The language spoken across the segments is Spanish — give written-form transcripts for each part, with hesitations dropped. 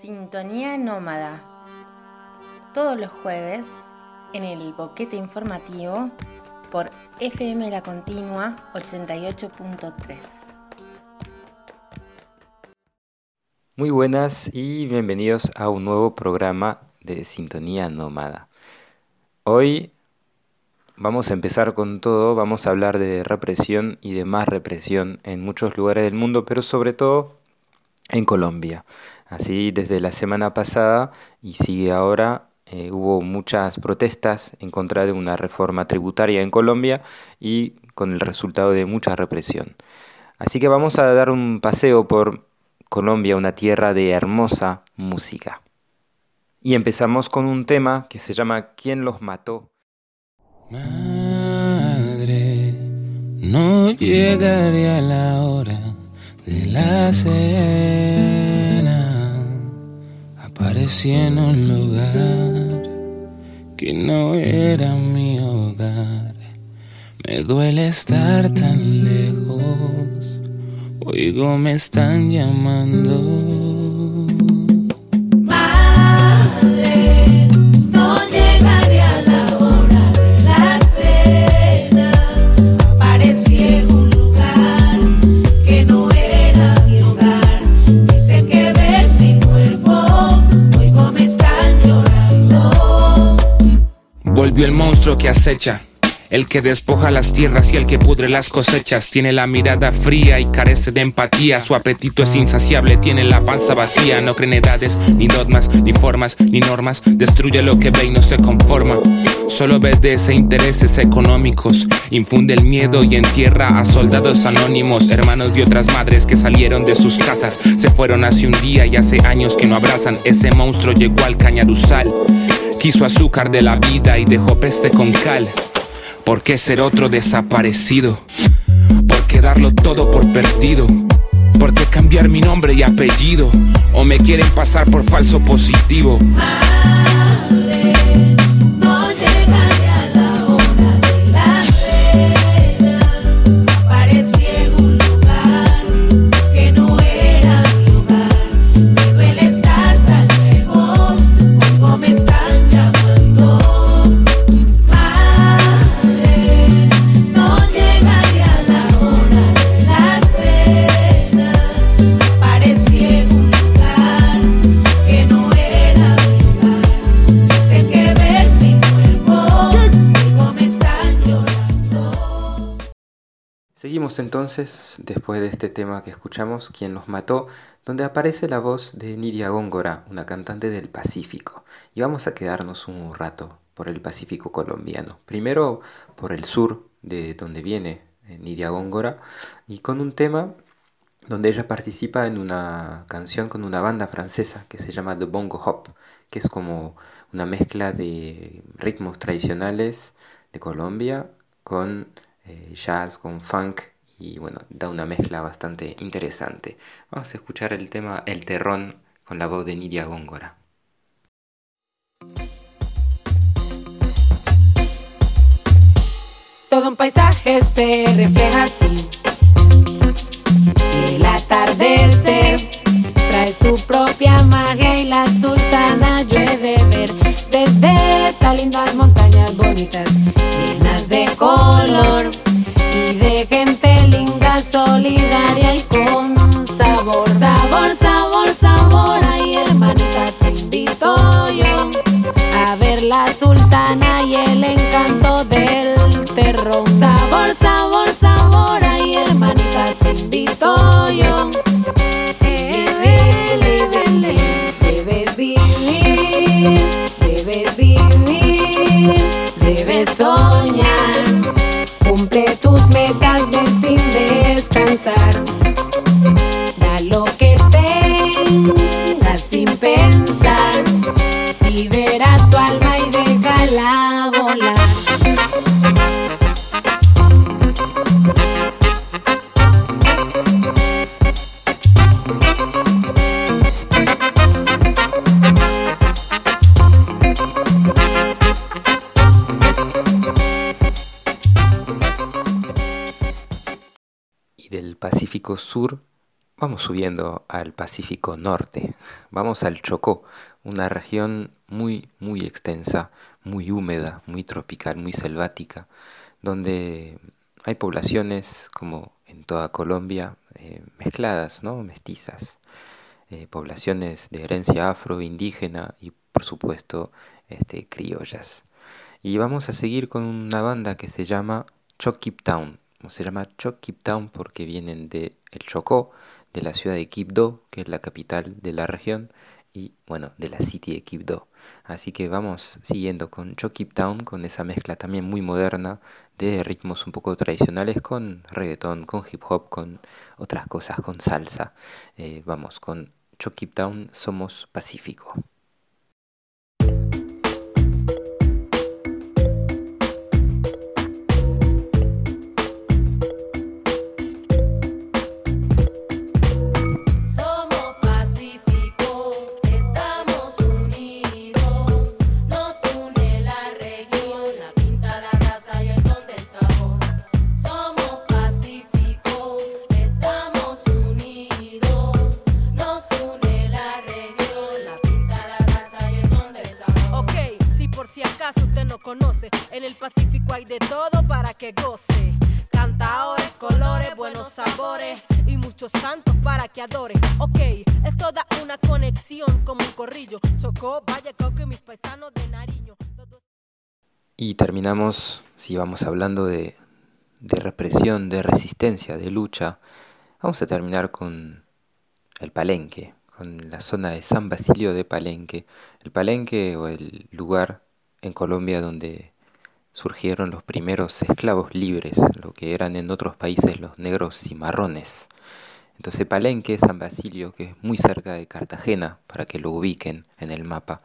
Sintonía Nómada. Todos los jueves en el boquete informativo por FM La Continua 88.3. Muy buenas y bienvenidos a un nuevo programa de Sintonía Nómada. Hoy vamos a empezar con todo, vamos a hablar de represión y de más represión en muchos lugares del mundo, pero sobre todo en Colombia. Así desde la semana pasada y sigue ahora, hubo muchas protestas en contra de una reforma tributaria en Colombia y con el resultado de mucha represión. Así que vamos a dar un paseo por Colombia, una tierra de hermosa música. Y empezamos con un tema que se llama ¿Quién los mató? Madre, no llegaré a la hora de la cena. Aparecí en un lugar que no era mi hogar. Me duele estar tan lejos, oigo me están llamando. Vio el monstruo que acecha, el que despoja las tierras y el que pudre las cosechas. Tiene la mirada fría y carece de empatía. Su apetito es insaciable, tiene la panza vacía. No creen edades, ni dogmas, ni formas, ni normas. Destruye lo que ve y no se conforma. Solo obedece intereses económicos. Infunde el miedo y entierra a soldados anónimos. Hermanos de otras madres que salieron de sus casas, se fueron hace un día y hace años que no abrazan. Ese monstruo llegó al Cañaruzal, quiso azúcar de la vida y dejó peste con cal. ¿Por qué ser otro desaparecido? ¿Por qué darlo todo por perdido? ¿Por qué cambiar mi nombre y apellido? ¿O me quieren pasar por falso positivo? Seguimos entonces, después de este tema que escuchamos, ¿Quién los mató?, donde aparece la voz de Nidia Góngora, una cantante del Pacífico. Y vamos a quedarnos un rato por el Pacífico colombiano. Primero por el sur, de donde viene Nidia Góngora, y con un tema donde ella participa en una canción con una banda francesa que se llama The Bongo Hop, que es como una mezcla de ritmos tradicionales de Colombia con jazz, con funk, y bueno, da una mezcla bastante interesante. Vamos a escuchar el tema El Terrón con la voz de Nidia Góngora. Todo un paisaje se refleja así. El atardecer trae su propia magia y la sultana yo he de ver desde estas lindas montañas bonitas llenas de color y de gente linda, solidaria y con sabor, sabor, sabor, sabor. Ay, hermanita, te invito yo a ver la sultana y el encanto del terrón. Sabor, sabor, sabor. Ay, hermanita, te invito yo. Debes vivir, debes vivir, debes soñar. Cumple tus metas, ves sin descansar. Da lo que tengas sin pensar. Libera tu alma y déjala volar. Sur, Vamos subiendo al Pacífico Norte, vamos al Chocó, una región muy extensa, muy húmeda, muy tropical, muy selvática, donde hay poblaciones, como en toda Colombia, mezcladas, ¿no? Mestizas, poblaciones de herencia afro, indígena y por supuesto criollas. Y vamos a seguir con una banda que se llama ChocQuibTown. Se llama ChocQuibTown porque vienen de el Chocó, de la ciudad de Quibdó, que es la capital de la región, y bueno, de la city de Quibdó. Así que vamos siguiendo con ChocQuibTown, con esa mezcla también muy moderna de ritmos un poco tradicionales con reggaetón, con hip hop, con otras cosas, con salsa. Vamos con ChocQuibTown, somos Pacífico. En el Pacífico hay de todo para que goce. Cantaores, colores, buenos sabores y muchos santos para que adore. Ok, es toda una conexión como un corrillo. Chocó, Valle, Cauca y mis paisanos de Nariño. Y terminamos, si vamos hablando de represión, de resistencia, de lucha, vamos a terminar con el Palenque, con la zona de San Basilio de Palenque. El Palenque, o el lugar en Colombia donde surgieron los primeros esclavos libres, lo que eran en otros países los negros y marrones. Entonces Palenque, San Basilio, que es muy cerca de Cartagena, para que lo ubiquen en el mapa,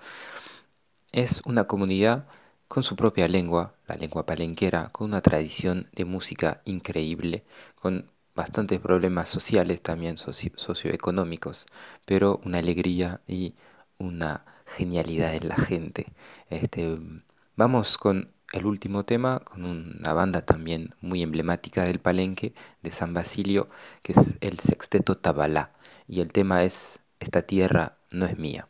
es una comunidad con su propia lengua, la lengua palenquera, con una tradición de música increíble, con bastantes problemas sociales, también socioeconómicos, pero una alegría y una genialidad en la gente. Vamos con el último tema, con una banda también muy emblemática del Palenque, de San Basilio, que es el Sexteto Tabalá, y el tema es Esta tierra no es mía.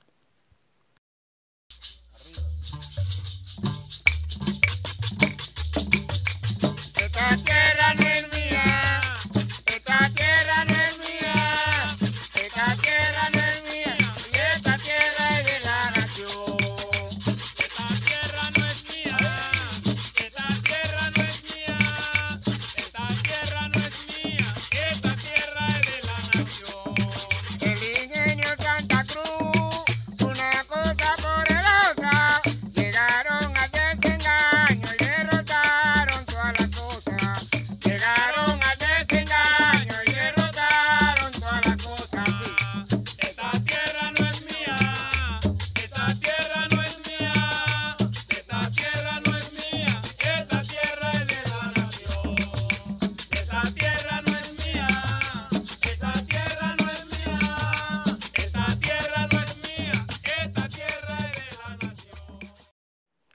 Esta tierra no es mía, esta tierra no es mía, esta tierra no es mía, y esta tierra es de la nación.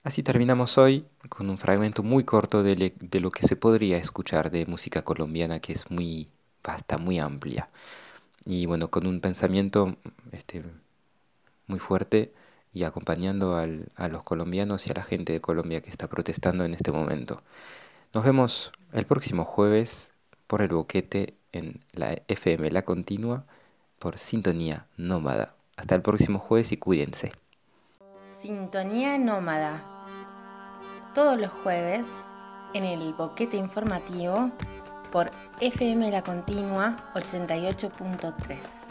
Así terminamos hoy con un fragmento muy corto de lo que se podría escuchar de música colombiana, que es muy vasta, muy amplia. Y bueno, con un pensamiento muy fuerte y acompañando a los colombianos y a la gente de Colombia que está protestando en este momento. Nos vemos el próximo jueves por el boquete en la FM La Continua por Sintonía Nómada. Hasta el próximo jueves y cuídense. Sintonía Nómada. Todos los jueves en el boquete informativo por FM La Continua 88.3.